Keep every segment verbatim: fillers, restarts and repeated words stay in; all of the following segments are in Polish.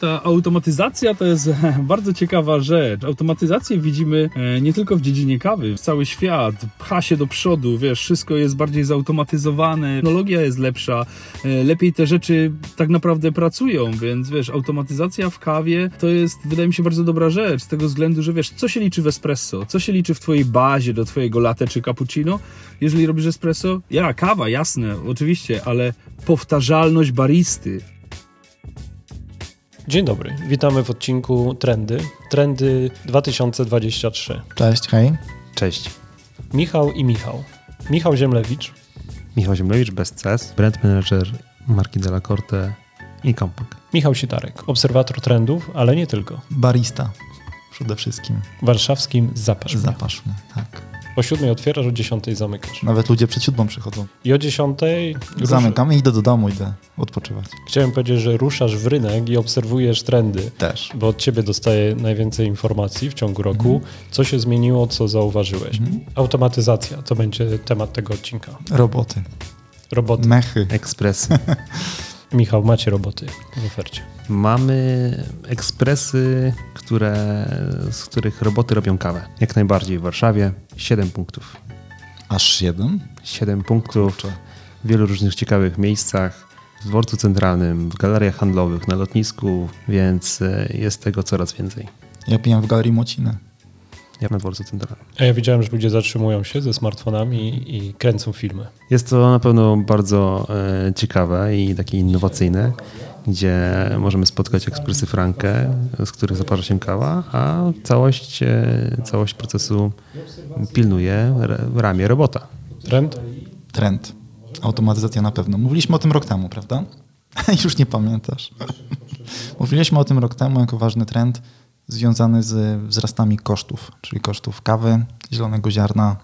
Ta automatyzacja to jest bardzo ciekawa rzecz. Automatyzację widzimy nie tylko w dziedzinie kawy. Cały świat pcha się do przodu, wiesz, wszystko jest bardziej zautomatyzowane, technologia jest lepsza, lepiej te rzeczy tak naprawdę pracują, więc wiesz, automatyzacja w kawie to jest, wydaje mi się, bardzo dobra rzecz, z tego względu, że wiesz, co się liczy w espresso, co się liczy w twojej bazie do twojego latte czy cappuccino, jeżeli robisz espresso? Ja, kawa, jasne, oczywiście, ale powtarzalność baristy. Dzień dobry, witamy w odcinku Trendy. Trendy dwa tysiące dwadzieścia trzy. Cześć, hej. Cześć. Michał i Michał. Michał Ziemlewicz. Michał Ziemlewicz, bez C E S, brand manager marki Dalla Corte i Kompak. Michał Sitarek, obserwator trendów, ale nie tylko. Barista przede wszystkim. Warszawskim Zaparzmy. Zaparzmy, tak. O siódmej otwierasz, o dziesiątej zamykasz. Nawet ludzie przed siódmą przychodzą. I o dziesiątej... Zamykam i idę do domu, idę odpoczywać. Chciałem powiedzieć, że ruszasz w rynek i obserwujesz trendy. Też. Bo od ciebie dostaję najwięcej informacji w ciągu roku. Mhm. Co się zmieniło, co zauważyłeś. Mhm. Automatyzacja, to będzie temat tego odcinka. Roboty. Roboty. Mechy. Ekspresy. Michał, macie roboty w ofercie. Mamy ekspresy, które, z których roboty robią kawę. Jak najbardziej w Warszawie. siedem punktów. Aż siedem? siedem punktów. Kurczę. W wielu różnych ciekawych miejscach. W dworcu centralnym, w galeriach handlowych, na lotnisku, więc jest tego coraz więcej. Ja pijam w Galerii Młociny. Ja na dworcu centralnym. A ja widziałem, że ludzie zatrzymują się ze smartfonami i kręcą filmy. Jest to na pewno bardzo e, ciekawe i takie innowacyjne, gdzie możemy spotkać ekspresy Franke, z których zaparza się kawa, a całość, e, całość procesu pilnuje ramię robota. Trend? Trend. Automatyzacja na pewno. Mówiliśmy o tym rok temu, prawda? Już nie pamiętasz. Mówiliśmy o tym rok temu jako ważny trend związany z wzrastami kosztów, czyli kosztów kawy, zielonego ziarna,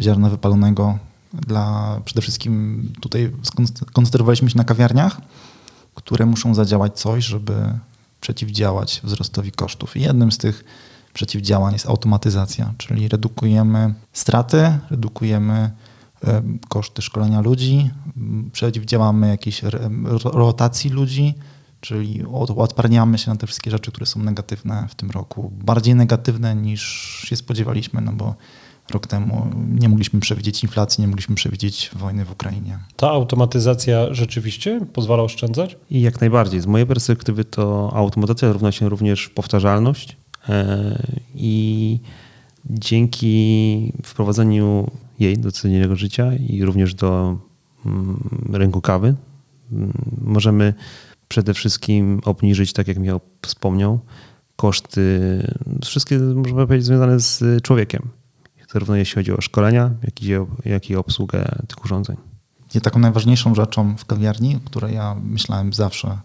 ziarna wypalonego. Dla, przede wszystkim tutaj skoncentrowaliśmy się na kawiarniach, które muszą zadziałać coś, żeby przeciwdziałać wzrostowi kosztów. I jednym z tych przeciwdziałań jest automatyzacja, czyli redukujemy straty, redukujemy koszty szkolenia ludzi, przeciwdziałamy jakiejś rotacji ludzi, czyli odparniamy się na te wszystkie rzeczy, które są negatywne w tym roku. Bardziej negatywne niż się spodziewaliśmy, no bo rok temu nie mogliśmy przewidzieć inflacji, nie mogliśmy przewidzieć wojny w Ukrainie. Ta automatyzacja rzeczywiście pozwala oszczędzać? I jak najbardziej. Z mojej perspektywy to automatyzacja równa się również powtarzalność i dzięki wprowadzeniu jej do codziennego życia i również do rynku kawy możemy przede wszystkim obniżyć, tak jak Michał wspomniał, koszty, wszystkie, można powiedzieć, związane z człowiekiem. Zarówno jeśli chodzi o szkolenia, jak i o, jak i o obsługę tych urządzeń. I taką najważniejszą rzeczą w kawiarni, o której ja myślałem zawsze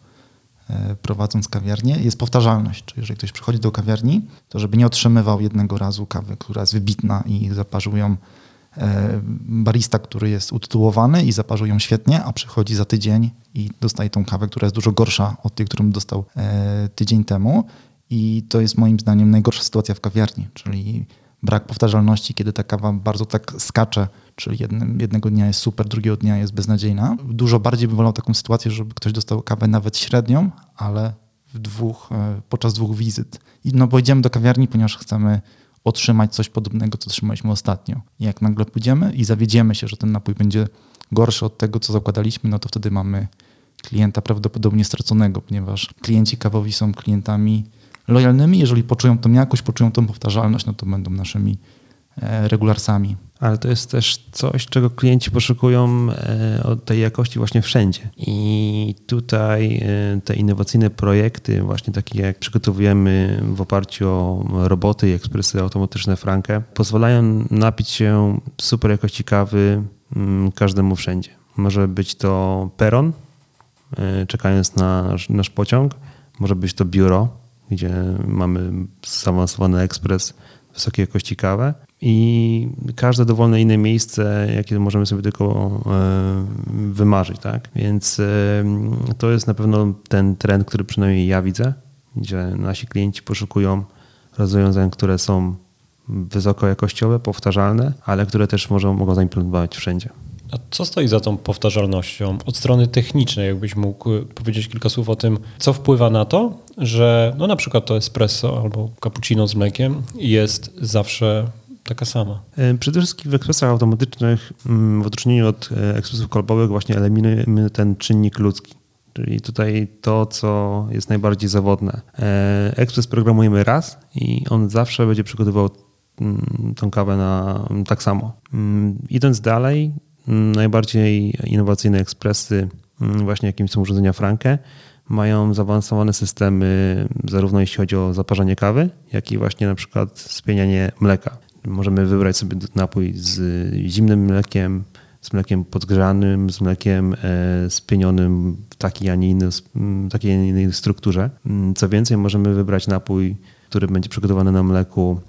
prowadząc kawiarnię, jest powtarzalność. Czyli jeżeli ktoś przychodzi do kawiarni, to żeby nie otrzymywał jednego razu kawy, która jest wybitna i zaparzył ją barista, który jest utytułowany i zaparzył ją świetnie, a przychodzi za tydzień i dostaje tą kawę, która jest dużo gorsza od tej, którą dostał tydzień temu. I to jest moim zdaniem najgorsza sytuacja w kawiarni, czyli brak powtarzalności, kiedy ta kawa bardzo tak skacze, czyli jednym, jednego dnia jest super, drugiego dnia jest beznadziejna. Dużo bardziej bym wolał taką sytuację, żeby ktoś dostał kawę nawet średnią, ale w dwóch, podczas dwóch wizyt. I no bo idziemy do kawiarni, ponieważ chcemy otrzymać coś podobnego, co otrzymaliśmy ostatnio. I jak nagle pójdziemy i zawiedziemy się, że ten napój będzie gorszy od tego, co zakładaliśmy, no to wtedy mamy klienta prawdopodobnie straconego, ponieważ klienci kawowi są klientami lojalnymi. Jeżeli poczują tą jakość, poczują tą powtarzalność, no to będą naszymi regularsami. Ale to jest też coś, czego klienci poszukują od tej jakości właśnie wszędzie. I tutaj te innowacyjne projekty, właśnie takie jak przygotowujemy w oparciu o roboty i ekspresy automatyczne Franke, pozwalają napić się super jakości kawy każdemu wszędzie. Może być to peron, czekając na nasz, nasz pociąg, może być to biuro, gdzie mamy zaawansowany ekspres wysokiej jakości kawę i każde dowolne inne miejsce, jakie możemy sobie tylko wymarzyć, tak? Więc to jest na pewno ten trend, który przynajmniej ja widzę, gdzie nasi klienci poszukują rozwiązań, które są wysokojakościowe, powtarzalne, ale które też może, mogą zaimplikować wszędzie. A co stoi za tą powtarzalnością? Od strony technicznej, jakbyś mógł powiedzieć kilka słów o tym, co wpływa na to, że no na przykład to espresso albo cappuccino z mlekiem jest zawsze taka sama. Przede wszystkim w ekspresach automatycznych, w odróżnieniu od ekspresów kolbowych, właśnie eliminujemy ten czynnik ludzki. Czyli tutaj to, co jest najbardziej zawodne. Ekspres programujemy raz i on zawsze będzie przygotowywał tą kawę na tak samo. Idąc dalej, najbardziej innowacyjne ekspresy, właśnie jakim są urządzenia Franke, mają zaawansowane systemy zarówno jeśli chodzi o zaparzanie kawy, jak i właśnie na przykład spienianie mleka. Możemy wybrać sobie napój z zimnym mlekiem, z mlekiem podgrzanym, z mlekiem spienionym w takiej, a nie innej, takiej, a nie innej strukturze. Co więcej, możemy wybrać napój, który będzie przygotowany na mleku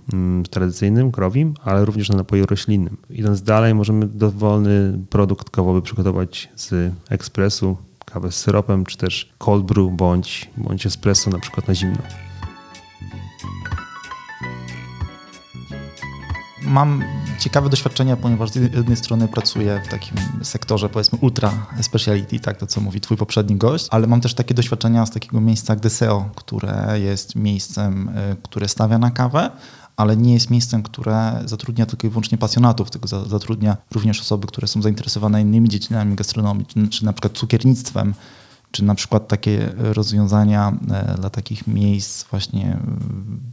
tradycyjnym, krowim, ale również na napoju roślinnym. Idąc dalej, możemy dowolny produkt kawowy przygotować z ekspresu, kawę z syropem, czy też cold brew, bądź, bądź espresso na przykład na zimno. Mam ciekawe doświadczenia, ponieważ z jednej strony pracuję w takim sektorze, powiedzmy, ultra speciality, tak, to co mówi twój poprzedni gość, ale mam też takie doświadczenia z takiego miejsca jak Deseo, które jest miejscem, które stawia na kawę, ale nie jest miejscem, które zatrudnia tylko i wyłącznie pasjonatów, tylko zatrudnia również osoby, które są zainteresowane innymi dziedzinami gastronomii, czy na przykład cukiernictwem, czy na przykład takie rozwiązania dla takich miejsc właśnie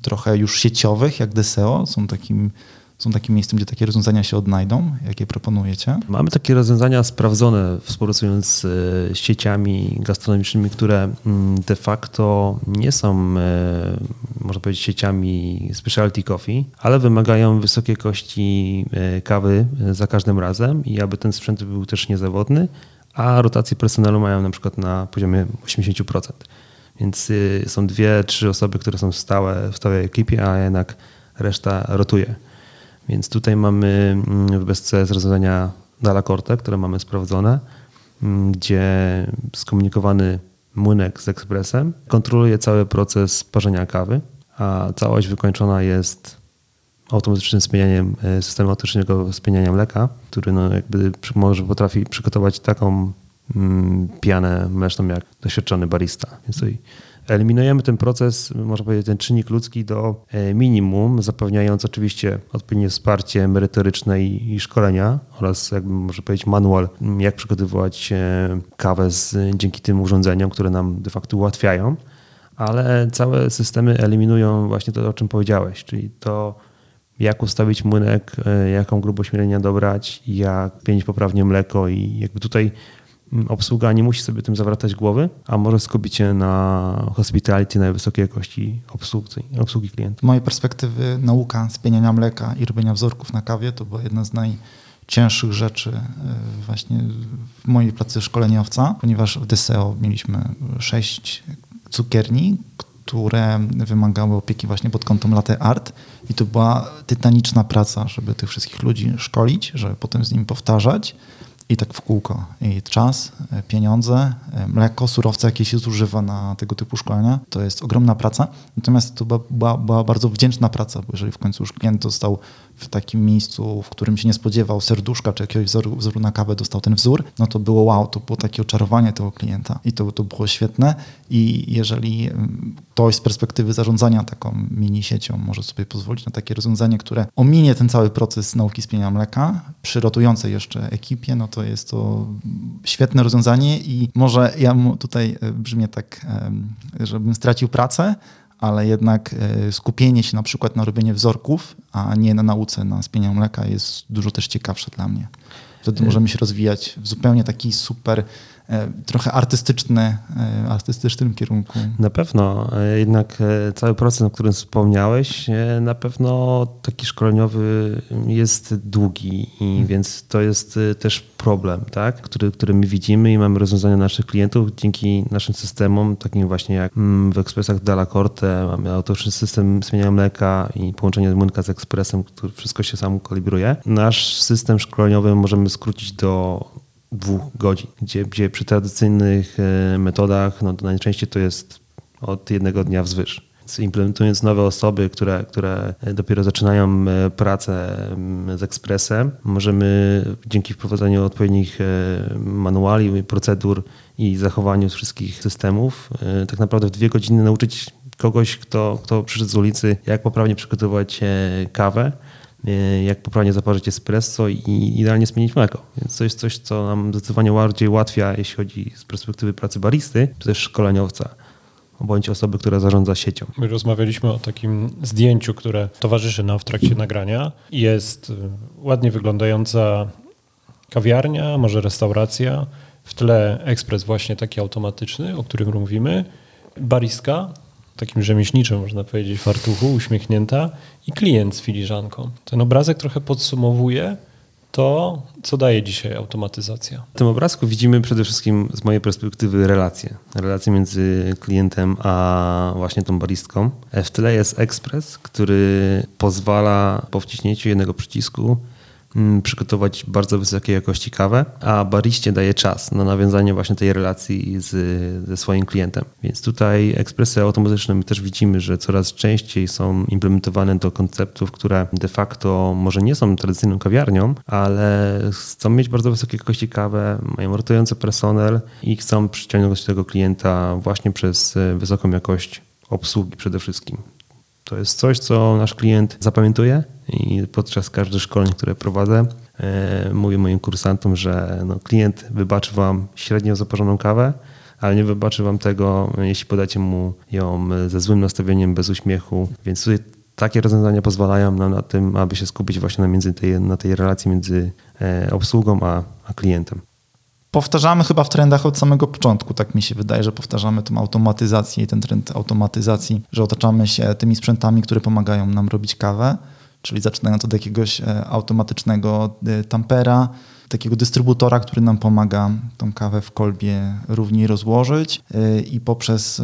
trochę już sieciowych jak Deseo są takim Są takim miejscem, gdzie takie rozwiązania się odnajdą? Jakie proponujecie? Mamy takie rozwiązania sprawdzone, współpracując z sieciami gastronomicznymi, które de facto nie są, można powiedzieć, sieciami specialty coffee, ale wymagają wysokiej jakości kawy za każdym razem i aby ten sprzęt był też niezawodny, a rotacje personelu mają na przykład na poziomie osiemdziesiąt procent. Więc są dwie, trzy osoby, które są stałe w stałej ekipie, a jednak reszta rotuje. Więc tutaj mamy w Besce z rozwiązania Dalla Corte, które mamy sprawdzone, gdzie skomunikowany młynek z ekspresem kontroluje cały proces parzenia kawy, a całość wykończona jest automatycznym spienianiem, systemem automatycznego spieniania mleka, który no jakby może potrafi przygotować taką pianę mleczną jak doświadczony barista. Więc tutaj eliminujemy ten proces, można powiedzieć, ten czynnik ludzki do minimum, zapewniając oczywiście odpowiednie wsparcie merytoryczne i szkolenia oraz, jakby można powiedzieć, manual, jak przygotowywać kawę z, dzięki tym urządzeniom, które nam de facto ułatwiają, ale całe systemy eliminują właśnie to, o czym powiedziałeś, czyli to, jak ustawić młynek, jaką grubość mielenia dobrać, jak pienić poprawnie mleko i jakby tutaj obsługa nie musi sobie tym zawracać głowy, a może skupić się na hospitality, na wysokiej jakości obsługi, obsługi klienta. Z mojej perspektywy nauka spieniania mleka i robienia wzorków na kawie to była jedna z najcięższych rzeczy właśnie w mojej pracy szkoleniowca, ponieważ w Deseo mieliśmy sześć cukierni, które wymagały opieki właśnie pod kątem latte art i to była tytaniczna praca, żeby tych wszystkich ludzi szkolić, żeby potem z nimi powtarzać. I tak w kółko. I czas, pieniądze, mleko, surowce, jakie się zużywa na tego typu szkolenia. To jest ogromna praca. Natomiast to była, była bardzo wdzięczna praca, bo jeżeli w końcu już klient dostał w takim miejscu, w którym się nie spodziewał serduszka czy jakiegoś wzoru, wzoru na kawę, dostał ten wzór, no to było wow, to było takie oczarowanie tego klienta. I to, to było świetne. I jeżeli ktoś z perspektywy zarządzania taką mini siecią może sobie pozwolić na takie rozwiązanie, które ominie ten cały proces nauki spieniania mleka, przy rotującej jeszcze ekipie, no to To jest to świetne rozwiązanie i może ja tutaj brzmię tak, żebym stracił pracę, ale jednak skupienie się na przykład na robieniu wzorków, a nie na nauce, na spienianiu mleka jest dużo też ciekawsze dla mnie. Wtedy możemy się rozwijać w zupełnie taki super, trochę artystyczny, artystycznym kierunku. Na pewno, jednak cały proces, o którym wspomniałeś, na pewno taki szkoleniowy jest długi, i więc to jest też problem, tak? który, który my widzimy i mamy rozwiązania naszych klientów dzięki naszym systemom, takim właśnie jak w ekspresach Dalla Corte, mamy automatyczny system zmienia mleka i połączenie młynka z ekspresem, który wszystko się sam kalibruje. Nasz system szkoleniowy możemy skrócić do dwóch godzin, gdzie, gdzie przy tradycyjnych metodach no, najczęściej to jest od jednego dnia wzwyż. implementując nowe osoby, które, które dopiero zaczynają pracę z ekspresem, możemy dzięki wprowadzeniu odpowiednich manuali, procedur i zachowaniu wszystkich systemów tak naprawdę w dwie godziny nauczyć kogoś, kto, kto przyszedł z ulicy, jak poprawnie przygotować kawę, jak poprawnie zaparzyć espresso i idealnie zmienić mleko. Więc to jest coś, co nam zdecydowanie bardziej ułatwia, jeśli chodzi z perspektywy pracy baristy, czy też szkoleniowca, bądź osoby, która zarządza siecią. My rozmawialiśmy o takim zdjęciu, które towarzyszy nam w trakcie nagrania. Jest ładnie wyglądająca kawiarnia, może restauracja, w tle ekspres właśnie taki automatyczny, o którym mówimy, baristka, takim rzemieślniczym, można powiedzieć, fartuchu, uśmiechnięta i klient z filiżanką. Ten obrazek trochę podsumowuje to, co daje dzisiaj automatyzacja. W tym obrazku widzimy przede wszystkim z mojej perspektywy relacje. Relacje między klientem a właśnie tą baristką. W tle jest ekspres, który pozwala po wciśnięciu jednego przycisku przygotować bardzo wysokiej jakości kawę, a bariście daje czas na nawiązanie właśnie tej relacji z, ze swoim klientem. Więc tutaj ekspresy automatyczne my też widzimy, że coraz częściej są implementowane do konceptów, które de facto może nie są tradycyjną kawiarnią, ale chcą mieć bardzo wysokiej jakości kawę, mają rotujący personel i chcą przyciągnąć tego klienta właśnie przez wysoką jakość obsługi przede wszystkim. To jest coś, co nasz klient zapamiętuje i podczas każdego szkolenia, które prowadzę, yy, mówię moim kursantom, że no, klient wybaczy wam średnio zaparzoną kawę, ale nie wybaczy wam tego, jeśli podacie mu ją ze złym nastawieniem, bez uśmiechu. Więc tutaj takie rozwiązania pozwalają nam na tym, aby się skupić właśnie na, między tej, na tej relacji między yy, obsługą a, a klientem. Powtarzamy chyba w trendach od samego początku, tak mi się wydaje, że powtarzamy tą automatyzację i ten trend automatyzacji, że otaczamy się tymi sprzętami, które pomagają nam robić kawę, czyli zaczynając od jakiegoś automatycznego tampera, takiego dystrybutora, który nam pomaga tą kawę w kolbie równiej rozłożyć i poprzez,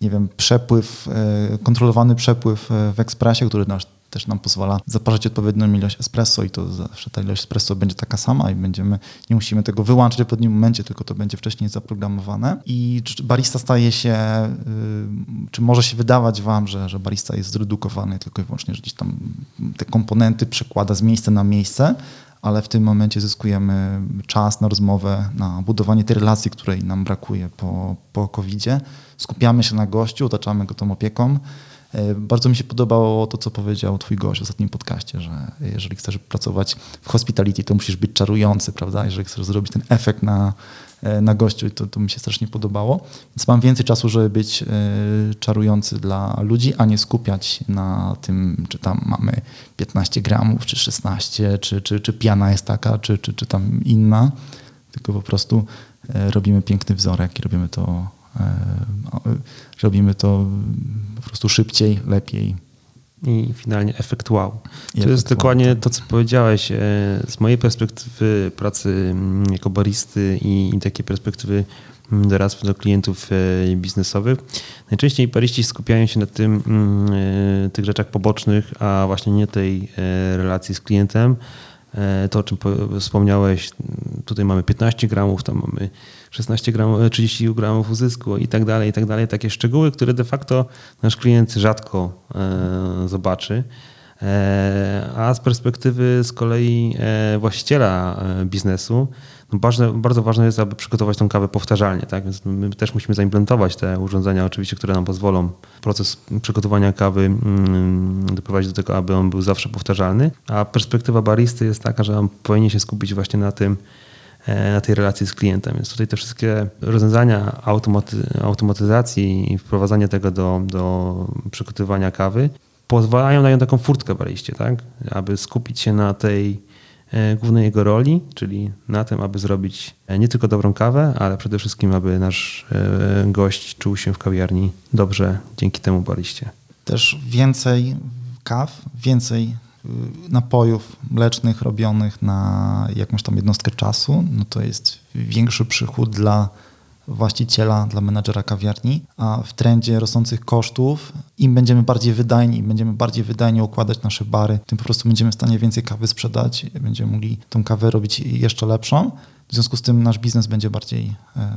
nie wiem, przepływ, kontrolowany przepływ w ekspresie, który nasz też nam pozwala zaparzyć odpowiednią ilość espresso i to zawsze ta ilość espresso będzie taka sama i będziemy, nie musimy tego wyłączyć w odpowiednim momencie, tylko to będzie wcześniej zaprogramowane. I barista staje się, czy może się wydawać wam, że, że barista jest zredukowany tylko i wyłącznie, że gdzieś tam te komponenty przekłada z miejsca na miejsce, ale w tym momencie zyskujemy czas na rozmowę, na budowanie tej relacji, której nam brakuje po, po covidzie. Skupiamy się na gościu, otaczamy go tą opieką. Bardzo mi się podobało to, co powiedział twój gość w ostatnim podcaście, że jeżeli chcesz pracować w hospitality, to musisz być czarujący, prawda? Jeżeli chcesz zrobić ten efekt na, na gościu, to, to mi się strasznie podobało. Więc mam więcej czasu, żeby być czarujący dla ludzi, a nie skupiać się na tym, czy tam mamy piętnaście gramów, czy szesnaście, czy, czy, czy piana jest taka, czy, czy, czy tam inna. Tylko po prostu robimy piękny wzorek i robimy to robimy to po prostu szybciej, lepiej. I finalnie efekt wow. I to efekt jest dokładnie wow. To, co powiedziałeś. Z mojej perspektywy pracy jako baristy i, i takiej perspektywy doradztwa do klientów biznesowych, najczęściej bariści skupiają się na tym, tych rzeczach pobocznych, a właśnie nie tej relacji z klientem. To, o czym wspomniałeś, tutaj mamy piętnaście gramów, tam mamy szesnaście gramów, trzydzieści gramów uzysku i tak dalej, i tak dalej. Takie szczegóły, które de facto nasz klient rzadko zobaczy. A z perspektywy z kolei właściciela biznesu, no bardzo, bardzo ważne jest, aby przygotować tą kawę powtarzalnie, tak? Więc my też musimy zaimplementować te urządzenia oczywiście, które nam pozwolą proces przygotowania kawy doprowadzić do tego, aby on był zawsze powtarzalny, a perspektywa baristy jest taka, że on powinien się skupić właśnie na tym, na tej relacji z klientem. Więc tutaj te wszystkie rozwiązania automaty- automatyzacji i wprowadzania tego do, do przygotowania kawy pozwalają na taką furtkę bariście, tak? Aby skupić się na tej głównej jego roli, czyli na tym, aby zrobić nie tylko dobrą kawę, ale przede wszystkim, aby nasz gość czuł się w kawiarni dobrze dzięki temu bariście. Też więcej kaw, więcej napojów mlecznych robionych na jakąś tam jednostkę czasu, no to jest większy przychód dla właściciela, dla menadżera kawiarni, a w trendzie rosnących kosztów im będziemy bardziej wydajni, im będziemy bardziej wydajnie układać nasze bary, tym po prostu będziemy w stanie więcej kawy sprzedać, będziemy mogli tą kawę robić jeszcze lepszą. W związku z tym nasz biznes będzie bardziej e,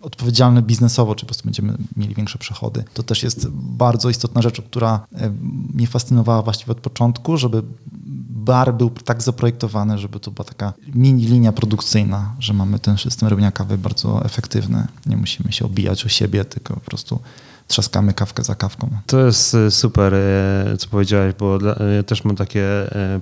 odpowiedzialny biznesowo, czy po prostu będziemy mieli większe przychody. To też jest bardzo istotna rzecz, która e, mnie fascynowała właściwie od początku, żeby bar był tak zaprojektowany, żeby to była taka mini linia produkcyjna, że mamy ten system robienia kawy bardzo efektywny. Nie musimy się obijać o siebie, tylko po prostu trzaskamy kawkę za kawką. To jest super, co powiedziałeś, bo ja też mam takie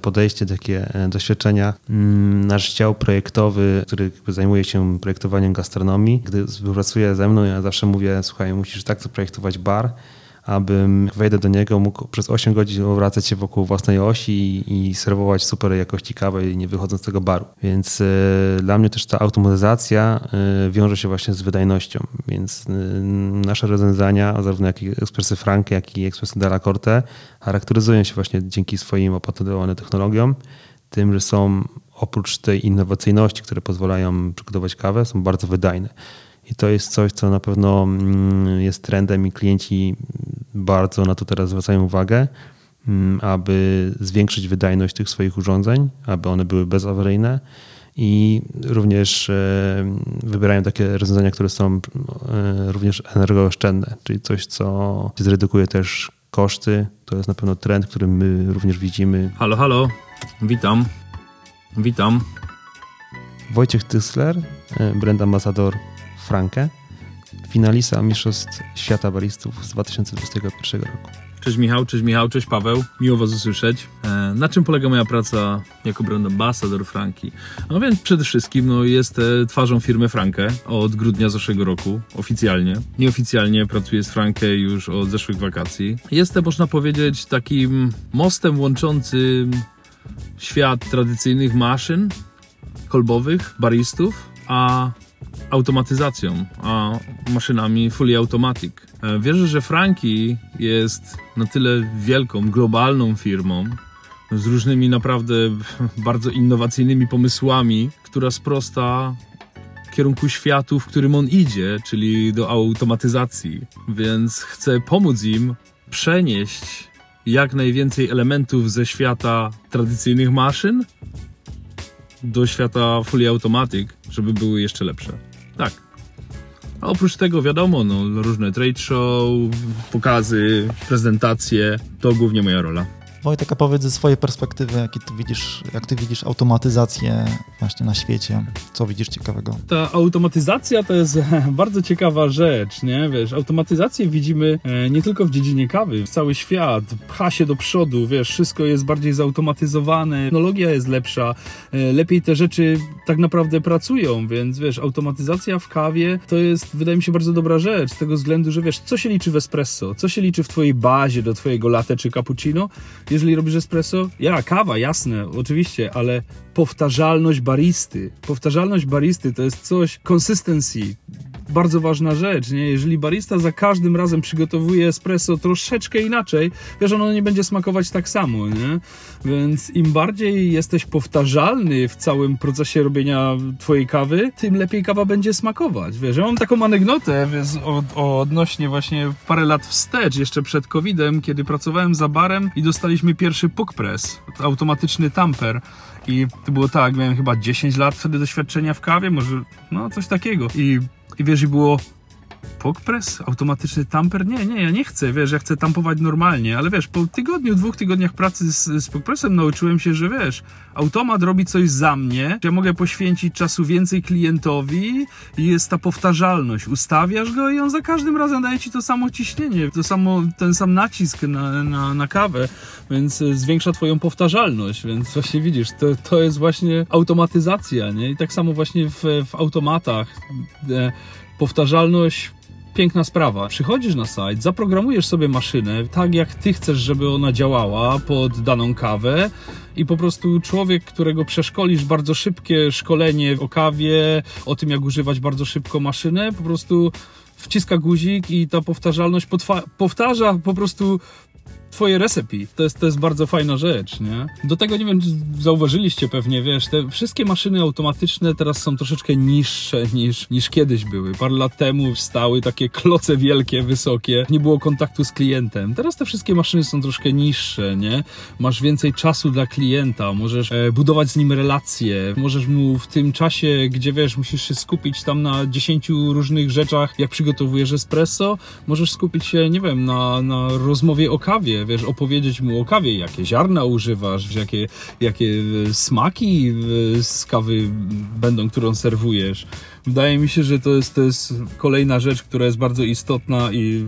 podejście, takie doświadczenia. Nasz dział projektowy, który zajmuje się projektowaniem gastronomii, gdy współpracuje ze mną, ja zawsze mówię, słuchaj, musisz tak zaprojektować bar, abym wejdę do niego, mógł przez osiem godzin obracać się wokół własnej osi i, i serwować super jakości kawę, nie wychodząc z tego baru. Więc y, dla mnie też ta automatyzacja y, wiąże się właśnie z wydajnością. Więc y, nasze rozwiązania, zarówno jak i ekspresy Franke, jak i ekspresy Dalla Corte, charakteryzują się właśnie dzięki swoim opatentowanym technologiom, tym, że są oprócz tej innowacyjności, które pozwalają przygotować kawę, są bardzo wydajne. I to jest coś, co na pewno jest trendem i klienci bardzo na to teraz zwracają uwagę, aby zwiększyć wydajność tych swoich urządzeń, aby one były bezawaryjne i również wybierają takie rozwiązania, które są również energooszczędne, czyli coś, co zredukuje też koszty. To jest na pewno trend, który my również widzimy. Halo, halo, witam, witam. Wojciech Tysler, brand ambasador Franke, finalista Mistrzostw Świata Baristów z dwa tysiące dwudziestego pierwszego roku. Cześć Michał, cześć Michał, cześć Paweł. Miło Was usłyszeć. Na czym polega moja praca jako brand ambassador Franki? No więc przede wszystkim no, jest twarzą firmy Franke od grudnia zeszłego roku, oficjalnie. Nieoficjalnie pracuję z Franke już od zeszłych wakacji. Jestem, można powiedzieć, takim mostem łączącym świat tradycyjnych maszyn kolbowych, baristów, a automatyzacją, a maszynami fully automatic. Wierzę, że Franki jest na tyle wielką, globalną firmą z różnymi naprawdę bardzo innowacyjnymi pomysłami, która sprosta kierunku światu, w którym on idzie, czyli do automatyzacji. Więc chcę pomóc im przenieść jak najwięcej elementów ze świata tradycyjnych maszyn do świata fully automatic, żeby były jeszcze lepsze. Tak. A oprócz tego wiadomo, no, różne trade show, pokazy, prezentacje, to głównie moja rola. Wojtek, a powiedz ze swojej perspektywy, jak ty widzisz, jak ty widzisz automatyzację właśnie na świecie? Co widzisz ciekawego? Ta automatyzacja to jest bardzo ciekawa rzecz, nie? Wiesz, automatyzację widzimy nie tylko w dziedzinie kawy. Cały świat pcha się do przodu, wiesz, wszystko jest bardziej zautomatyzowane, technologia jest lepsza, lepiej te rzeczy tak naprawdę pracują, więc wiesz, automatyzacja w kawie to jest, wydaje mi się, bardzo dobra rzecz, z tego względu, że wiesz, co się liczy w espresso, co się liczy w twojej bazie do twojego latte czy cappuccino. Jeżeli robisz espresso, ja, kawa, jasne, oczywiście, ale powtarzalność baristy. Powtarzalność baristy to jest coś, consistency, bardzo ważna rzecz, nie? Jeżeli barista za każdym razem przygotowuje espresso troszeczkę inaczej, wiesz, ono nie będzie smakować tak samo, nie? Więc im bardziej jesteś powtarzalny w całym procesie robienia twojej kawy, tym lepiej kawa będzie smakować, wiesz? Ja mam taką anegdotę, wiesz, od, odnośnie właśnie parę lat wstecz, jeszcze przed kowidem, kiedy pracowałem za barem i dostaliśmy pierwszy Puck Press, automatyczny tamper. I to było tak, miałem chyba dziesięć lat wtedy doświadczenia w kawie, może no coś takiego. I, i wiesz, i było Puck Press, automatyczny tamper? Nie, nie, ja nie chcę, wiesz, ja chcę tampować normalnie, ale wiesz, po tygodniu, dwóch tygodniach pracy z, z Puck Pressem nauczyłem się, że wiesz, automat robi coś za mnie, ja mogę poświęcić czasu więcej klientowi i jest ta powtarzalność, ustawiasz go i on za każdym razem daje ci to samo ciśnienie, to samo, ten sam nacisk na, na, na kawę, więc zwiększa twoją powtarzalność, więc właśnie widzisz, to, to jest właśnie automatyzacja, nie? I tak samo właśnie w, w automatach e, powtarzalność. Piękna sprawa. Przychodzisz na site, zaprogramujesz sobie maszynę tak, jak ty chcesz, żeby ona działała pod daną kawę i po prostu człowiek, którego przeszkolisz, bardzo szybkie szkolenie o kawie, o tym, jak używać bardzo szybko maszynę, po prostu wciska guzik i ta powtarzalność potwa- powtarza po prostu twoje recipe. To jest, to jest bardzo fajna rzecz, nie? Do tego, nie wiem, zauważyliście pewnie, wiesz, te wszystkie maszyny automatyczne teraz są troszeczkę niższe niż, niż kiedyś były. Parę lat temu stały takie kloce wielkie, wysokie, nie było kontaktu z klientem. Teraz te wszystkie maszyny są troszkę niższe, nie? Masz więcej czasu dla klienta, możesz e, budować z nim relacje, możesz mu w tym czasie, gdzie wiesz, musisz się skupić tam na dziesięciu różnych rzeczach, jak przygotowujesz espresso, możesz skupić się, nie wiem, na, na rozmowie o kawie, wiesz, opowiedzieć mu o kawie, jakie ziarna używasz, jakie, jakie smaki z kawy będą, którą serwujesz. Wydaje mi się, że to jest, to jest kolejna rzecz, która jest bardzo istotna i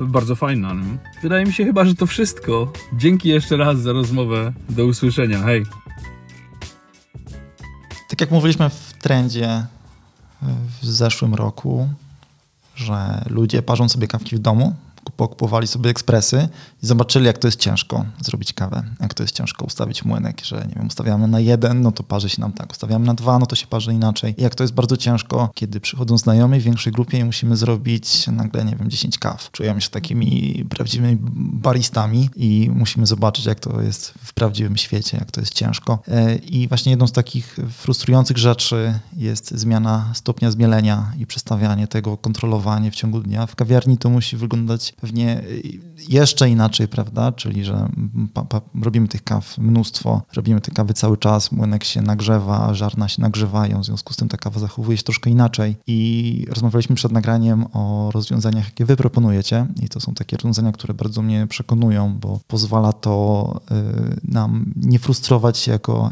bardzo fajna. Nie? Wydaje mi się chyba, że to wszystko. Dzięki jeszcze raz za rozmowę. Do usłyszenia. Hej! Tak jak mówiliśmy w trendzie w zeszłym roku, że ludzie parzą sobie kawki w domu, pokupowali sobie ekspresy i zobaczyli, jak to jest ciężko zrobić kawę, jak to jest ciężko ustawić młynek, że nie wiem, ustawiamy na jeden, no to parzy się nam tak, ustawiamy na dwa, no to się parzy inaczej. I jak to jest bardzo ciężko, kiedy przychodzą znajomi w większej grupie i musimy zrobić nagle, nie wiem, dziesięć kaw. Czujemy się takimi prawdziwymi baristami i musimy zobaczyć, jak to jest w prawdziwym świecie, jak to jest ciężko. I właśnie jedną z takich frustrujących rzeczy jest zmiana stopnia zmielenia i przestawianie tego, kontrolowanie w ciągu dnia. W kawiarni to musi wyglądać pewnie jeszcze inaczej, prawda? Czyli, że pa, pa, robimy tych kaw mnóstwo, robimy te kawy cały czas, młynek się nagrzewa, ziarna się nagrzewają, w związku z tym ta kawa zachowuje się troszkę inaczej. I rozmawialiśmy przed nagraniem o rozwiązaniach, jakie wy proponujecie i to są takie rozwiązania, które bardzo mnie przekonują, bo pozwala to y, nam nie frustrować się jako,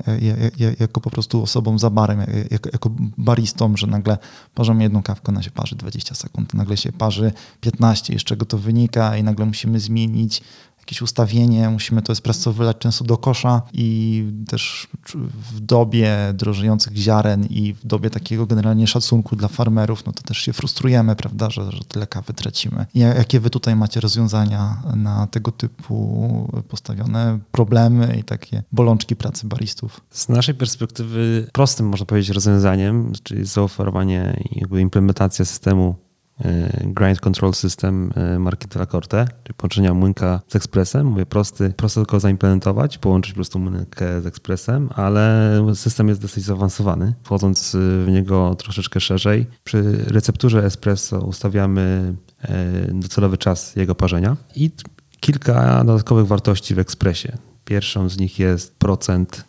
y, y, jako po prostu osobom za barem, y, jako, jako baristom, że nagle parzymy jedną kawkę, ona się parzy dwadzieścia sekund, nagle się parzy piętnaście, z czego to wynika i nagle musimy zmienić jakieś ustawienie, musimy to espresso wylać często do kosza i też w dobie drożejących ziaren i w dobie takiego generalnie szacunku dla farmerów, no to też się frustrujemy, prawda, że, że tyle kawy tracimy. I jakie wy tutaj macie rozwiązania na tego typu postawione problemy i takie bolączki pracy baristów? Z naszej perspektywy prostym, można powiedzieć, rozwiązaniem, czyli zaoferowanie i jakby implementacja systemu Grind Control System marki Dalla Corte, czyli połączenia młynka z ekspresem. Mówię prosty, prosto tylko zaimplementować, połączyć po prostu młynkę z ekspresem, ale system jest dosyć zaawansowany. Wchodząc w niego troszeczkę szerzej, przy recepturze espresso ustawiamy docelowy czas jego parzenia i kilka dodatkowych wartości w ekspresie. Pierwszą z nich jest procent,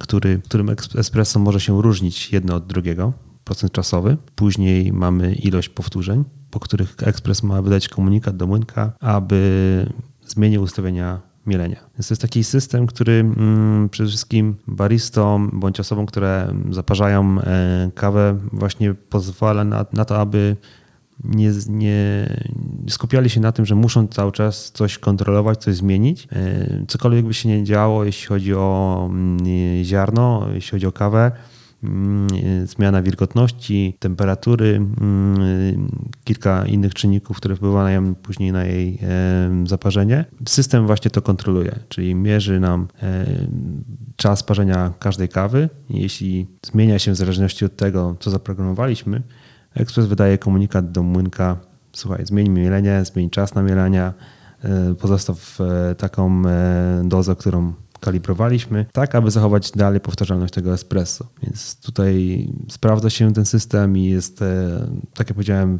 który, którym espresso może się różnić jedno od drugiego. Procent czasowy. Później mamy ilość powtórzeń, po których ekspres ma wydać komunikat do młynka, aby zmienił ustawienia mielenia. Więc to jest taki system, który mm, przede wszystkim baristom bądź osobom, które zaparzają e, kawę, właśnie pozwala na, na to, aby nie, nie skupiali się na tym, że muszą cały czas coś kontrolować, coś zmienić. E, cokolwiek by się nie działo, jeśli chodzi o e, ziarno, jeśli chodzi o kawę, zmiana wilgotności, temperatury, kilka innych czynników, które wpływają później na jej zaparzenie. System właśnie to kontroluje, czyli mierzy nam czas parzenia każdej kawy. Jeśli zmienia się w zależności od tego, co zaprogramowaliśmy, ekspres wydaje komunikat do młynka: słuchaj, zmień mielenie, zmień czas namielania, pozostaw taką dozę, którą kalibrowaliśmy, tak aby zachować dalej powtarzalność tego espresso. Więc tutaj sprawdza się ten system i jest, tak jak powiedziałem,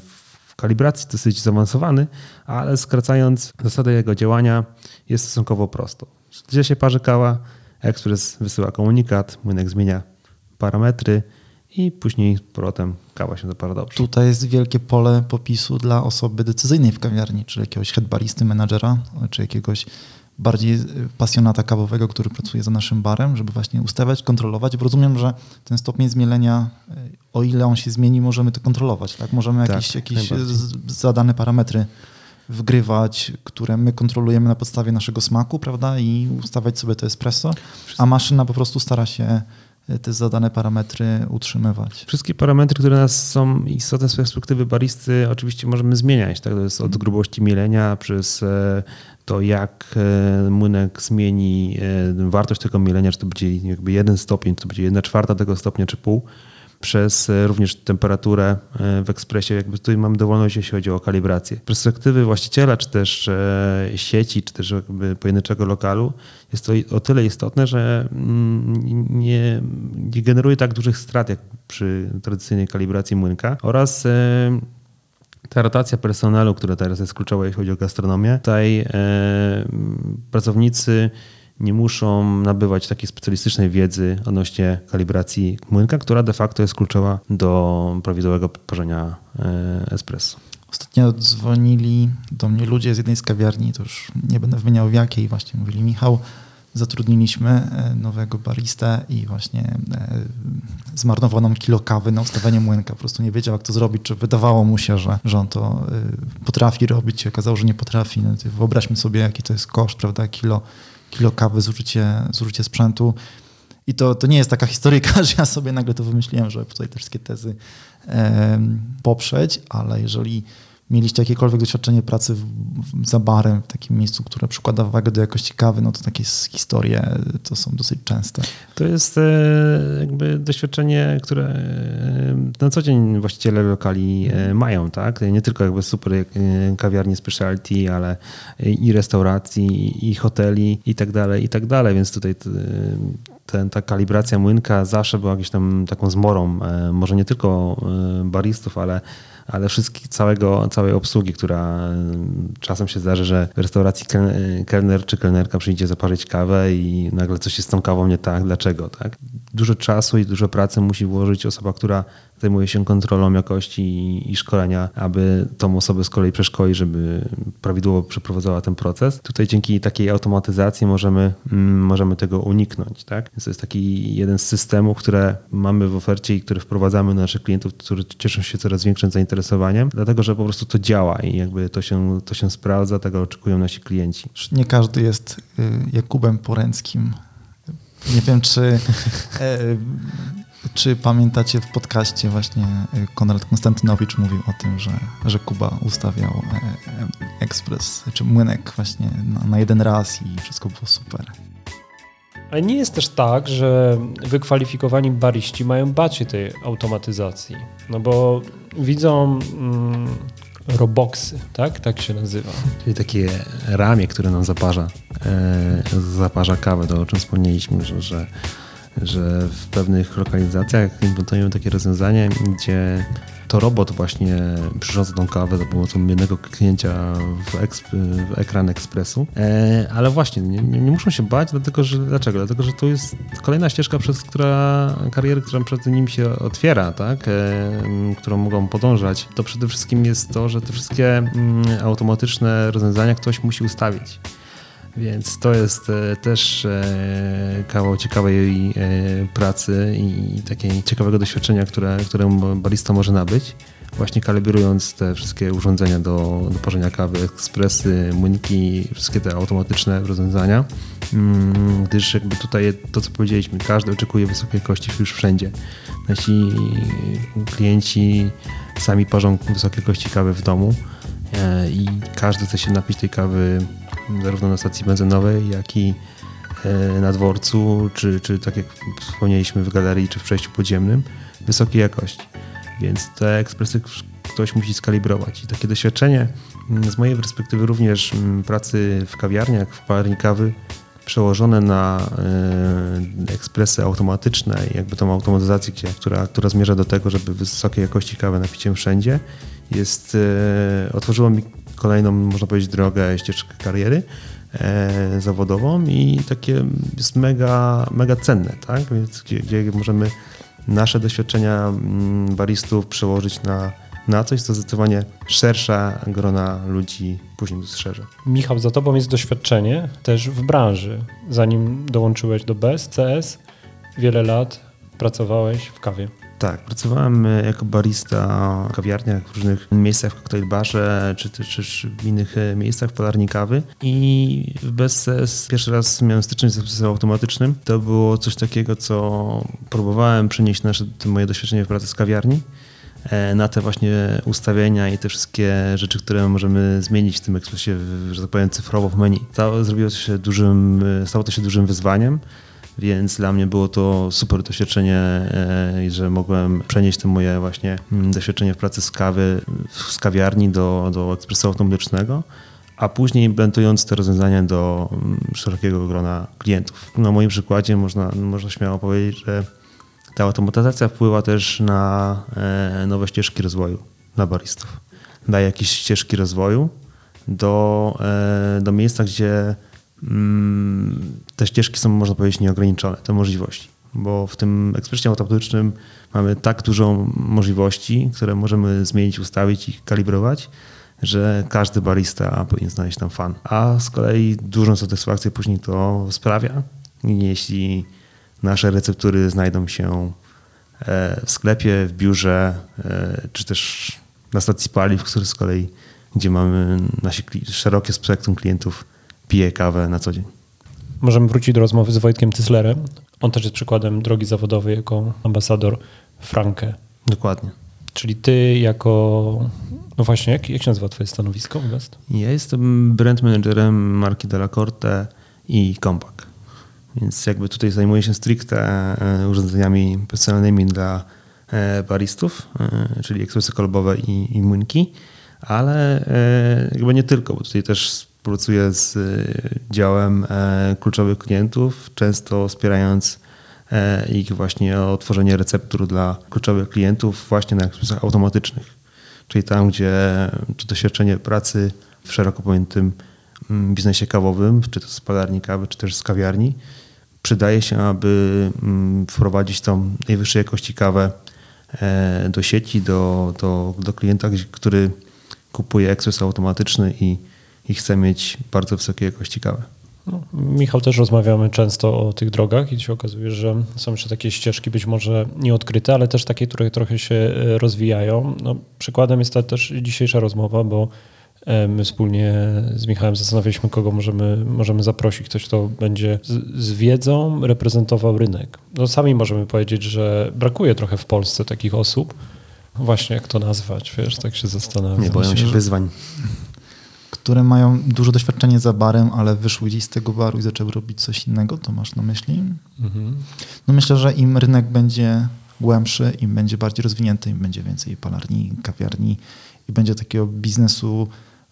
w kalibracji dosyć zaawansowany, ale skracając zasadę jego działania, jest stosunkowo prosto. Gdzie się parzy kawa, ekspres wysyła komunikat, młynek zmienia parametry i później powrotem kawa się zaparza dobrze. Tutaj jest wielkie pole popisu dla osoby decyzyjnej w kawiarni, czy jakiegoś head baristy, menadżera, czy jakiegoś bardziej pasjonata kawowego, który pracuje za naszym barem, żeby właśnie ustawiać, kontrolować. Bo rozumiem, że ten stopień zmielenia, o ile on się zmieni, możemy to kontrolować. Tak? Możemy tak, jakieś, jakieś zadane parametry wgrywać, które my kontrolujemy na podstawie naszego smaku, prawda? I ustawiać sobie to espresso, a maszyna po prostu stara się te zadane parametry utrzymywać. Wszystkie parametry, które nas są istotne z perspektywy baristy, oczywiście możemy zmieniać. Tak? To jest od grubości mielenia przez to, jak młynek zmieni wartość tego mielenia, czy to będzie jakby jeden stopień, czy to będzie jedna czwarta tego stopnia, czy pół. przez również temperaturę w ekspresie. Jakby tutaj mamy dowolność, jeśli chodzi o kalibrację. Z perspektywy właściciela, czy też sieci, czy też jakby pojedynczego lokalu jest to o tyle istotne, że nie, nie generuje tak dużych strat jak przy tradycyjnej kalibracji młynka oraz ta rotacja personelu, która teraz jest kluczowa, jeśli chodzi o gastronomię. Tutaj e, pracownicy nie muszą nabywać takiej specjalistycznej wiedzy odnośnie kalibracji młynka, która de facto jest kluczowa do prawidłowego parzenia e, espresso. Ostatnio dzwonili do mnie ludzie z jednej z kawiarni, to już nie będę wymieniał w jakiej, właśnie mówili: Michał, zatrudniliśmy nowego baristę i właśnie zmarnowano nam kilo kawy na ustawienie młynka. Po prostu nie wiedział, jak to zrobić, czy wydawało mu się, że, że on to potrafi robić, i okazało, że nie potrafi. No, wyobraźmy sobie, jaki to jest koszt, prawda? Kilo, kilo kawy, zużycie, zużycie sprzętu. I to, to nie jest taka historyjka, że ja sobie nagle to wymyśliłem, żeby tutaj te wszystkie tezy em, poprzeć, ale jeżeli mieliście jakiekolwiek doświadczenie pracy w, w, za barem, w takim miejscu, które przykłada wagę do jakości kawy, no to takie historie to są dosyć częste. To jest e, jakby doświadczenie, które e, na co dzień właściciele lokali e, mają, tak? Nie tylko jakby super e, kawiarni specialty, ale i restauracji, i hoteli, i tak dalej, i tak dalej, więc tutaj t, ten, ta kalibracja młynka zawsze była jakąś tam taką zmorą, e, może nie tylko e, baristów, ale ale wszystkich, całego, całej obsługi, która czasem się zdarzy, że w restauracji kelner czy kelnerka przyjdzie zaparzyć kawę i nagle coś jest z tą kawą nie tak. Dlaczego? Tak? Dużo czasu i dużo pracy musi włożyć osoba, która zajmuje się kontrolą jakości i, i szkolenia, aby tą osobę z kolei przeszkolić, żeby prawidłowo przeprowadzała ten proces. Tutaj dzięki takiej automatyzacji możemy, mm, możemy tego uniknąć. Tak? Więc to jest taki jeden z systemów, które mamy w ofercie i które wprowadzamy na naszych klientów, którzy cieszą się coraz większym zainteresowaniem, dlatego że po prostu to działa i jakby to się, to się sprawdza, tego oczekują nasi klienci. Nie każdy jest Jakubem Poręckim. Nie wiem, czy... Czy pamiętacie w podcaście właśnie Konrad Konstantynowicz mówił o tym, że, że Kuba ustawiał ekspres, czy młynek właśnie na, na jeden raz i wszystko było super. Ale nie jest też tak, że wykwalifikowani baryści mają bacie tej automatyzacji, no bo widzą... Mm, roboksy, tak? Tak się nazywa. Czyli takie ramię, które nam zaparza, e, zaparza kawę, to o czym wspomnieliśmy, że, że że w pewnych lokalizacjach implementują takie rozwiązanie, gdzie to robot właśnie przyrządza tą kawę za pomocą jednego kliknięcia w, eksp- w ekran ekspresu. E, ale właśnie, nie, nie muszą się bać, dlatego że dlaczego? Dlatego, że to jest kolejna ścieżka, przez która kariery, która przed nimi się otwiera, tak? E, którą mogą podążać. To przede wszystkim jest to, że te wszystkie mm, automatyczne rozwiązania ktoś musi ustawić. Więc to jest też kawał ciekawej pracy i takiego ciekawego doświadczenia, które, które barista może nabyć, właśnie kalibrując te wszystkie urządzenia do, do parzenia kawy, ekspresy, młynki, wszystkie te automatyczne rozwiązania, gdyż jakby tutaj to, co powiedzieliśmy, każdy oczekuje wysokiej jakości już wszędzie. Nasi klienci sami parzą wysokiej jakości kawy w domu i każdy chce się napić tej kawy zarówno na stacji benzynowej, jak i na dworcu, czy, czy tak jak wspomnieliśmy, w galerii, czy w przejściu podziemnym, wysokiej jakości. Więc te ekspresy ktoś musi skalibrować. I takie doświadczenie z mojej perspektywy również pracy w kawiarniach, w palarni kawy, przełożone na ekspresy automatyczne, jakby tą automatyzację, która, która zmierza do tego, żeby wysokiej jakości kawę napić się wszędzie, jest, otworzyło mi kolejną, można powiedzieć, drogę, ścieżkę kariery e, zawodową i takie jest mega, mega cenne, tak? Więc gdzie, gdzie możemy nasze doświadczenia baristów przełożyć na, na coś, co zdecydowanie szersza grona ludzi później dostrzeże. Michał, za tobą jest doświadczenie też w branży. Zanim dołączyłeś do B S C S, wiele lat pracowałeś w kawie. Tak, pracowałem jako barista w kawiarniach, w różnych miejscach, w koktajlbarze czy też w innych miejscach, w palarni kawy. I w B S C S pierwszy raz miałem styczność z ekspresem automatycznym. To było coś takiego, co próbowałem przenieść nasze moje doświadczenie w pracy z kawiarni na te właśnie ustawienia i te wszystkie rzeczy, które możemy zmienić w tym ekspresie, że tak powiem, cyfrowo w menu. Stało, zrobiło to się dużym, stało to się dużym wyzwaniem. więc dla mnie było to super doświadczenie, że mogłem przenieść te moje właśnie doświadczenie w pracy z kawy, z kawiarni do, do ekspresu automatycznego, a później implementując te rozwiązania do szerokiego grona klientów. Na moim przykładzie można, można śmiało powiedzieć, że ta automatyzacja wpływa też na nowe ścieżki rozwoju dla baristów. Daje jakieś ścieżki rozwoju do, do miejsca, gdzie te ścieżki są, można powiedzieć, nieograniczone, te możliwości. Bo w tym ekspresie automatycznym mamy tak dużo możliwości, które możemy zmienić, ustawić i kalibrować, że każdy barista powinien znaleźć tam fan. A z kolei dużą satysfakcję później to sprawia, jeśli nasze receptury znajdą się w sklepie, w biurze, czy też na stacji paliw, który z kolei, gdzie mamy nasze szerokie spektrum klientów, pije kawę na co dzień. Możemy wrócić do rozmowy z Wojtkiem Tyslerem. On też jest przykładem drogi zawodowej jako ambasador Franke. Dokładnie. Czyli ty jako... No właśnie, jak, jak się nazywa twoje stanowisko? Ja jestem brand managerem marki Dalla Corte i Kompak. Więc jakby tutaj zajmuję się stricte urządzeniami personalnymi dla baristów, czyli ekspresy kolbowe i, i młynki, ale jakby nie tylko, bo tutaj też współpracuję z działem kluczowych klientów, często wspierając ich właśnie o tworzenie receptur dla kluczowych klientów właśnie na ekspresach automatycznych, czyli tam, gdzie to doświadczenie pracy w szeroko pojętym biznesie kawowym, czy to z palarni kawy, czy też z kawiarni, przydaje się, aby wprowadzić tą najwyższej jakości kawę do sieci, do, do, do klienta, który kupuje ekspres automatyczny i, i chce mieć bardzo wysokiej jakości kawę. No, Michał, też rozmawiamy często o tych drogach i się okazuje, że są jeszcze takie ścieżki być może nieodkryte, ale też takie, które trochę się rozwijają. No, przykładem jest ta też dzisiejsza rozmowa, bo my wspólnie z Michałem zastanawialiśmy, kogo możemy, możemy zaprosić. Ktoś, kto będzie z, z wiedzą reprezentował rynek. No, sami możemy powiedzieć, że brakuje trochę w Polsce takich osób. Właśnie jak to nazwać, wiesz, tak się zastanawiam. Nie boją się wyzwań. Które mają dużo doświadczenia za barem, ale wyszły gdzieś z tego baru i zaczęły robić coś innego, to masz na myśli? Mhm. No myślę, że im rynek będzie głębszy, im będzie bardziej rozwinięty, im będzie więcej palarni, kawiarni i będzie takiego biznesu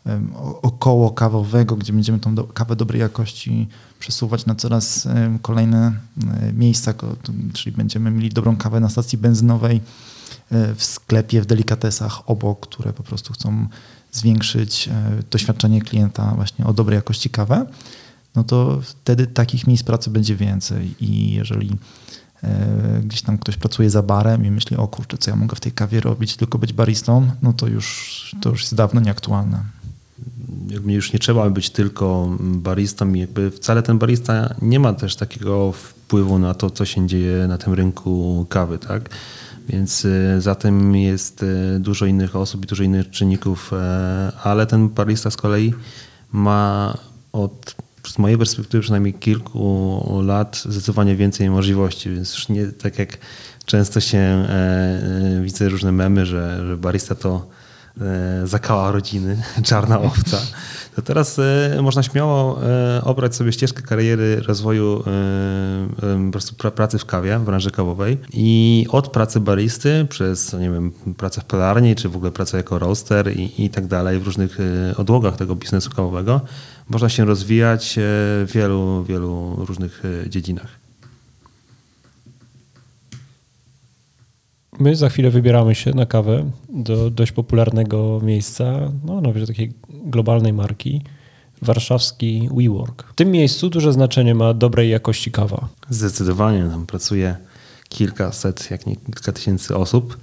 um, około kawowego, gdzie będziemy tą do, kawę dobrej jakości przesuwać na coraz um, kolejne um, miejsca, ko- czyli będziemy mieli dobrą kawę na stacji benzynowej, um, w sklepie, w delikatesach obok, które po prostu chcą zwiększyć doświadczenie klienta właśnie o dobrej jakości kawę, no to wtedy takich miejsc pracy będzie więcej i jeżeli gdzieś tam ktoś pracuje za barem i myśli, o kurczę, co ja mogę w tej kawie robić, tylko być baristą, no to już, to już jest dawno nieaktualne. Jakby już nie trzeba być tylko baristą i jakby wcale ten barista nie ma też takiego wpływu na to, co się dzieje na tym rynku kawy, tak? Więc za tym jest dużo innych osób i dużo innych czynników, ale ten barista z kolei ma od, z mojej perspektywy, przynajmniej kilku lat zdecydowanie więcej możliwości, więc już nie tak jak często się widzę różne memy, że, że barista to zakała rodziny, czarna owca, to teraz można śmiało obrać sobie ścieżkę kariery rozwoju po prostu pracy w kawie, w branży kawowej i od pracy baristy przez, nie wiem, pracę w palarni, czy w ogóle pracę jako roaster i, i tak dalej w różnych odłogach tego biznesu kawowego można się rozwijać w wielu, wielu różnych dziedzinach. My za chwilę wybieramy się na kawę do dość popularnego miejsca, no nawet takiej globalnej marki, warszawski WeWork. W tym miejscu duże znaczenie ma dobrej jakości kawa. Zdecydowanie, tam pracuje kilkaset, jak nie kilka tysięcy osób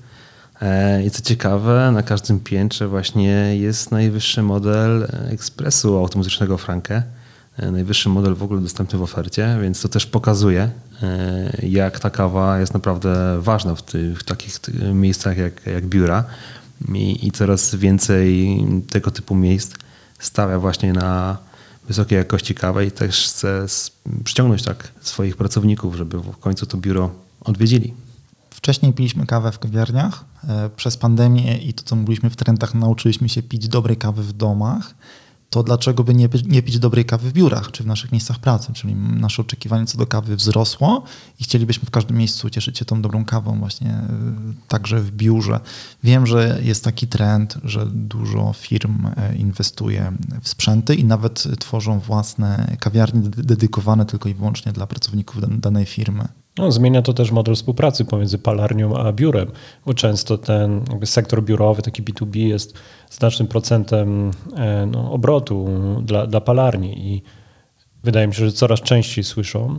i co ciekawe, na każdym piętrze właśnie jest najwyższy model ekspresu automatycznego Franke, najwyższy model w ogóle dostępny w ofercie, więc to też pokazuje, jak ta kawa jest naprawdę ważna w, tych, w takich miejscach jak, jak biura I, i coraz więcej tego typu miejsc stawia właśnie na wysokiej jakości kawę i też chce przyciągnąć tak swoich pracowników, żeby w końcu to biuro odwiedzili. Wcześniej piliśmy kawę w kawiarniach. Przez pandemię i to, co mówiliśmy w trendach, nauczyliśmy się pić dobrej kawy w domach. to dlaczego by nie, nie pić dobrej kawy w biurach czy w naszych miejscach pracy? Czyli nasze oczekiwanie co do kawy wzrosło i chcielibyśmy w każdym miejscu cieszyć się tą dobrą kawą właśnie także w biurze. Wiem, że jest taki trend, że dużo firm inwestuje w sprzęty i nawet tworzą własne kawiarnie dedykowane tylko i wyłącznie dla pracowników danej firmy. No, zmienia to też model współpracy pomiędzy palarnią a biurem, bo często ten jakby sektor biurowy, taki B dwa B jest znacznym procentem no, obrotu dla, dla palarni i wydaje mi się, że coraz częściej słyszą,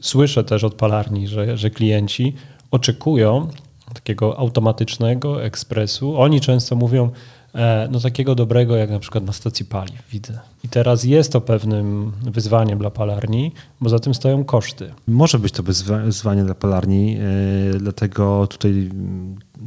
słyszę też od palarni, że, że klienci oczekują takiego automatycznego ekspresu. Oni często mówią, no takiego dobrego jak na przykład na stacji paliw widzę. I teraz jest to pewnym wyzwaniem dla palarni, bo za tym stoją koszty. Może być to wyzwanie dla palarni, yy, dlatego tutaj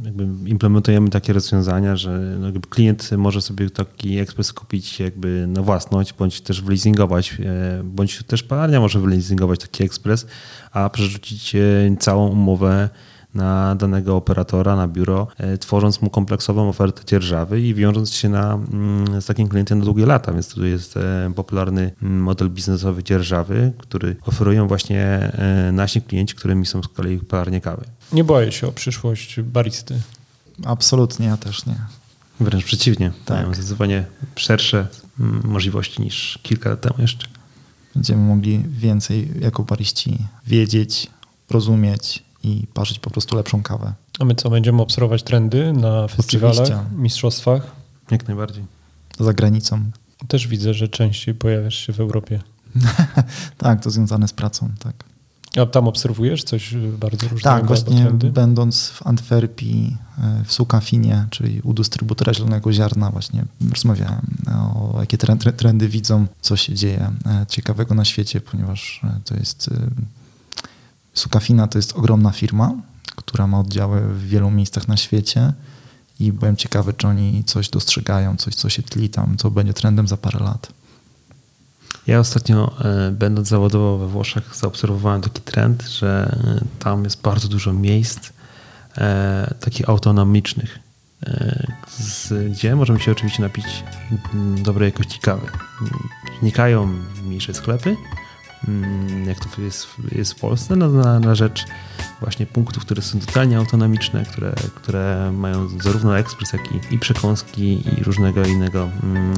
jakby implementujemy takie rozwiązania, że no jakby klient może sobie taki ekspres kupić jakby na własność, bądź też wyleasingować, yy, bądź też palarnia może wyleasingować taki ekspres, a przerzucić yy, całą umowę na danego operatora, na biuro, tworząc mu kompleksową ofertę dzierżawy i wiążąc się na, z takim klientem na długie lata. Więc tu jest popularny model biznesowy dzierżawy, który oferują właśnie nasi klienci, którymi są z kolei palarnie kawy. Nie boję się o przyszłość baristy. Absolutnie, ja też nie. Wręcz przeciwnie. Tak. Mają zdecydowanie szersze możliwości niż kilka lat temu jeszcze. Będziemy mogli więcej jako bariści wiedzieć, rozumieć i parzyć po prostu lepszą kawę. A my co, będziemy obserwować trendy na festiwalach, Oczywiście. mistrzostwach? Jak najbardziej. Za granicą. Też widzę, że częściej pojawiasz się w Europie. Tak, to związane z pracą, tak. A tam obserwujesz coś bardzo różnego? Tak, właśnie trendy? Będąc w Antwerpii, w Sucafinie, czyli u dystrybutora zielonego ziarna właśnie rozmawiałem o jakie trendy widzą, co się dzieje ciekawego na świecie, ponieważ to jest... Sucafina to jest ogromna firma, która ma oddziały w wielu miejscach na świecie i byłem ciekawy, czy oni coś dostrzegają, coś, co się tli tam, co będzie trendem za parę lat. Ja ostatnio, będąc zawodowo we Włoszech, zaobserwowałem taki trend, że tam jest bardzo dużo miejsc e, takich autonomicznych, e, z, gdzie możemy się oczywiście napić dobrej jakości kawy. Znikają mniejsze sklepy, jak to jest, jest w Polsce, na, na, na rzecz właśnie punktów, które są totalnie autonomiczne, które, które mają zarówno ekspres, jak i, i przekąski i różnego innego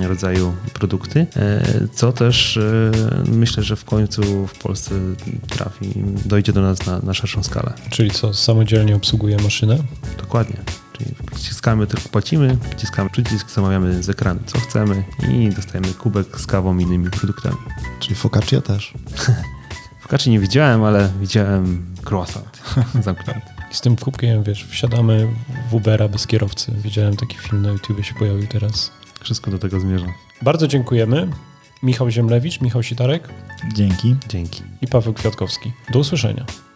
rodzaju produkty, co też myślę, że w końcu w Polsce trafi, dojdzie do nas na, na szerszą skalę. Czyli co, samodzielnie obsługuje maszynę? Dokładnie. Wciskamy, tylko płacimy, wciskamy przycisk, zamawiamy z ekranu, co chcemy i dostajemy kubek z kawą i innymi produktami. Czyli focaccia też. Focaccia nie widziałem, ale widziałem croissant zamknięty. I z tym kubkiem, wiesz, wsiadamy w Ubera bez kierowcy. Widziałem taki film na YouTubie, się pojawił teraz. Wszystko do tego zmierza. Bardzo dziękujemy. Michał Ziemlewicz, Michał Sitarek. Dzięki. Dzięki. I Paweł Kwiatkowski. Do usłyszenia.